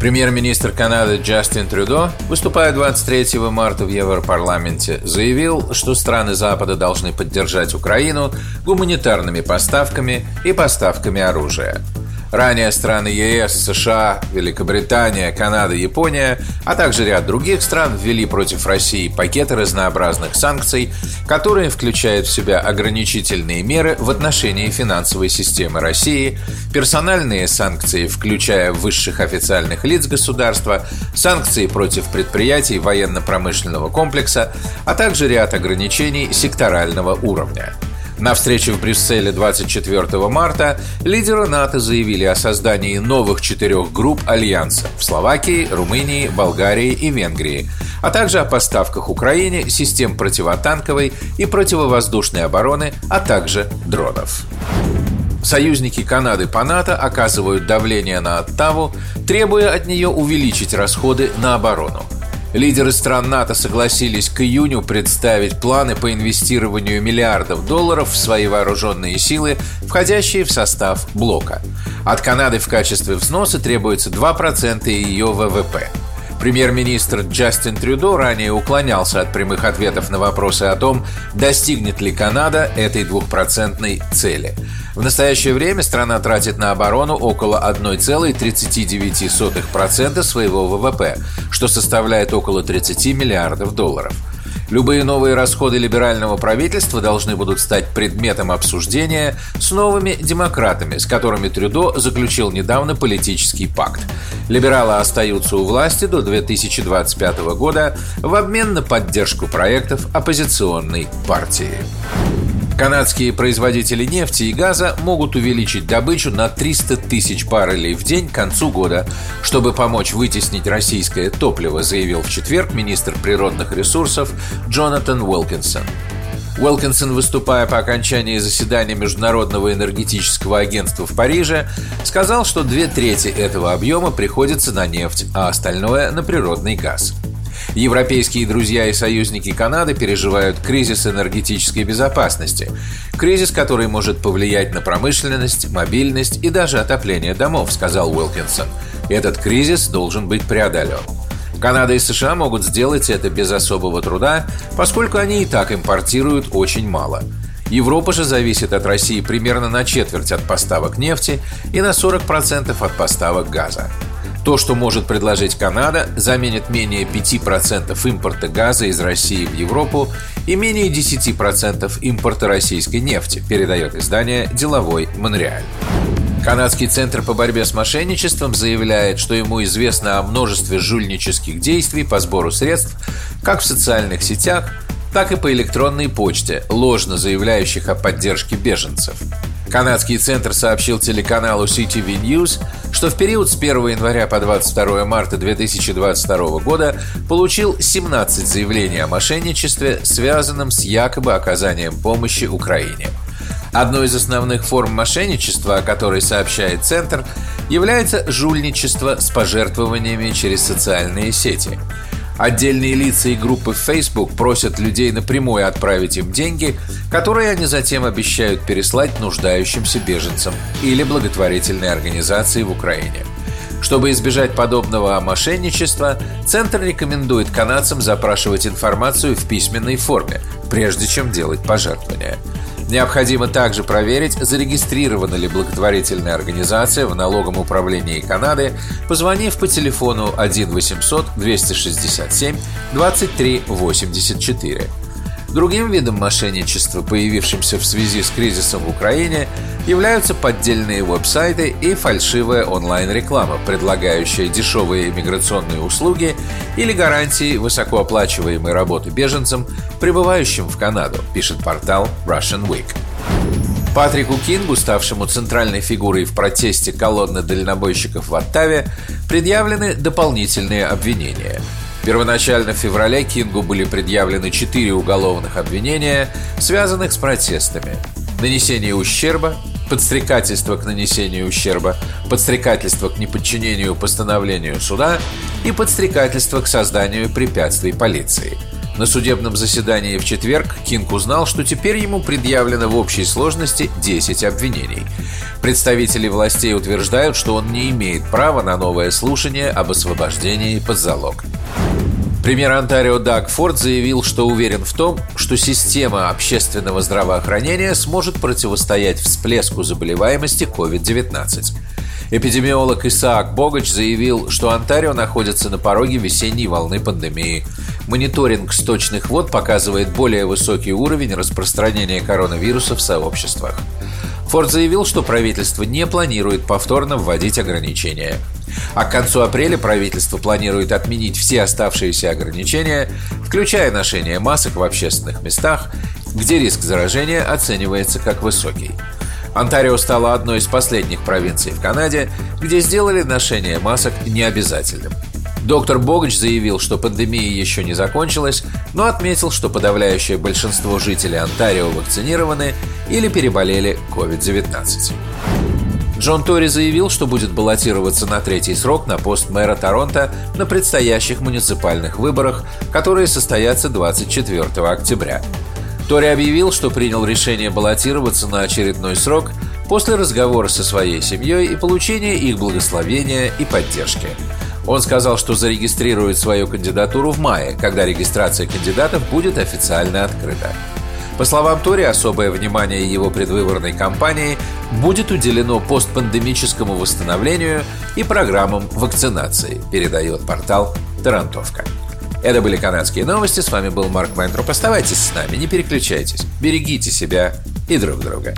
Премьер-министр Канады Джастин Трюдо, выступая 23 марта в Европарламенте, заявил, что страны Запада должны поддержать Украину гуманитарными поставками и поставками оружия. Ранее страны ЕС, США, Великобритания, Канада, Япония, а также ряд других стран ввели против России пакеты разнообразных санкций, которые включают в себя ограничительные меры в отношении финансовой системы России, персональные санкции, включая высших официальных лиц государства, санкции против предприятий военно-промышленного комплекса, а также ряд ограничений секторального уровня. На встрече в Брюсселе 24 марта лидеры НАТО заявили о создании новых 4 групп альянса в Словакии, Румынии, Болгарии и Венгрии, а также о поставках Украине систем противотанковой и противовоздушной обороны, а также дронов. Союзники Канады по НАТО оказывают давление на Оттаву, требуя от нее увеличить расходы на оборону. Лидеры стран НАТО согласились к июню представить планы по инвестированию миллиардов долларов в свои вооруженные силы, входящие в состав блока. От Канады в качестве взноса требуется 2% ее ВВП. Премьер-министр Джастин Трюдо ранее уклонялся от прямых ответов на вопросы о том, достигнет ли Канада этой 2% цели. В настоящее время страна тратит на оборону около 1,39% своего ВВП, что составляет около 30 миллиардов долларов. Любые новые расходы либерального правительства должны будут стать предметом обсуждения с новыми демократами, с которыми Трюдо заключил недавно политический пакт. Либералы остаются у власти до 2025 года в обмен на поддержку проектов оппозиционной партии. Канадские производители нефти и газа могут увеличить добычу на 300 тысяч баррелей в день к концу года, чтобы помочь вытеснить российское топливо, заявил в четверг министр природных ресурсов Джонатан Уилкинсон. Уилкинсон, выступая по окончании заседания Международного энергетического агентства в Париже, сказал, что 2/3 этого объема приходится на нефть, а остальное – на природный газ. Европейские друзья и союзники Канады переживают кризис энергетической безопасности. Кризис, который может повлиять на промышленность, мобильность и даже отопление домов, сказал Уилкинсон. Этот кризис должен быть преодолен. Канада и США могут сделать это без особого труда, поскольку они и так импортируют очень мало. Европа же зависит от России примерно на четверть от поставок нефти и на 40% от поставок газа. То, что может предложить Канада, заменит менее 5% импорта газа из России в Европу и менее 10% импорта российской нефти, передает издание «Деловой Монреаль». Канадский центр по борьбе с мошенничеством заявляет, что ему известно о множестве жульнических действий по сбору средств как в социальных сетях, так и по электронной почте, ложно заявляющих о поддержке беженцев. Канадский центр сообщил телеканалу CTV News, что в период с 1 января по 22 марта 2022 года получил 17 заявлений о мошенничестве, связанном с якобы оказанием помощи Украине. Одной из основных форм мошенничества, о которой сообщает центр, является жульничество с пожертвованиями через социальные сети. Отдельные лица и группы в Facebook просят людей напрямую отправить им деньги, которые они затем обещают переслать нуждающимся беженцам или благотворительной организации в Украине. Чтобы избежать подобного мошенничества, Центр рекомендует канадцам запрашивать информацию в письменной форме, прежде чем делать пожертвования. Необходимо также проверить, зарегистрирована ли благотворительная организация в Налоговом управлении Канады, позвонив по телефону 1-800-267-2384. Другим видом мошенничества, появившимся в связи с кризисом в Украине, являются поддельные веб-сайты и фальшивая онлайн-реклама, предлагающая дешевые миграционные услуги или гарантии высокооплачиваемой работы беженцам, прибывающим в Канаду, пишет портал Russian Week. Патрику Кингу, ставшему центральной фигурой в протесте колонны дальнобойщиков в Оттаве, предъявлены дополнительные обвинения. Первоначально в феврале Кингу были предъявлены 4 уголовных обвинения, связанных с протестами. нанесение ущерба, подстрекательство к нанесению ущерба, подстрекательство к неподчинению постановлению суда и подстрекательство к созданию препятствий полиции. На судебном заседании в четверг Кинг узнал, что теперь ему предъявлено в общей сложности 10 обвинений. Представители властей утверждают, что он не имеет права на новое слушание об освобождении под залог. Премьер Онтарио Даг Форд заявил, что уверен в том, что система общественного здравоохранения сможет противостоять всплеску заболеваемости COVID-19. Эпидемиолог Исаак Богач заявил, что Онтарио находится на пороге весенней волны пандемии. Мониторинг сточных вод показывает более высокий уровень распространения коронавируса в сообществах. Форд заявил, что правительство не планирует повторно вводить ограничения. А к концу апреля правительство планирует отменить все оставшиеся ограничения, включая ношение масок в общественных местах, где риск заражения оценивается как высокий. Онтарио стала одной из последних провинций в Канаде, где сделали ношение масок необязательным. Доктор Богач заявил, что пандемия еще не закончилась, но отметил, что подавляющее большинство жителей Онтарио вакцинированы или переболели COVID-19. Джон Тори заявил, что будет баллотироваться на третий срок на пост мэра Торонто на предстоящих муниципальных выборах, которые состоятся 24 октября. Тори объявил, что принял решение баллотироваться на очередной срок после разговора со своей семьей и получения их благословения и поддержки. Он сказал, что зарегистрирует свою кандидатуру в мае, когда регистрация кандидатов будет официально открыта. По словам Тори, особое внимание его предвыборной кампании будет уделено постпандемическому восстановлению и программам вакцинации, передает портал «Торонтовка». Это были канадские новости. С вами был Марк Вайнтроп. Оставайтесь с нами, не переключайтесь. Берегите себя и друг друга.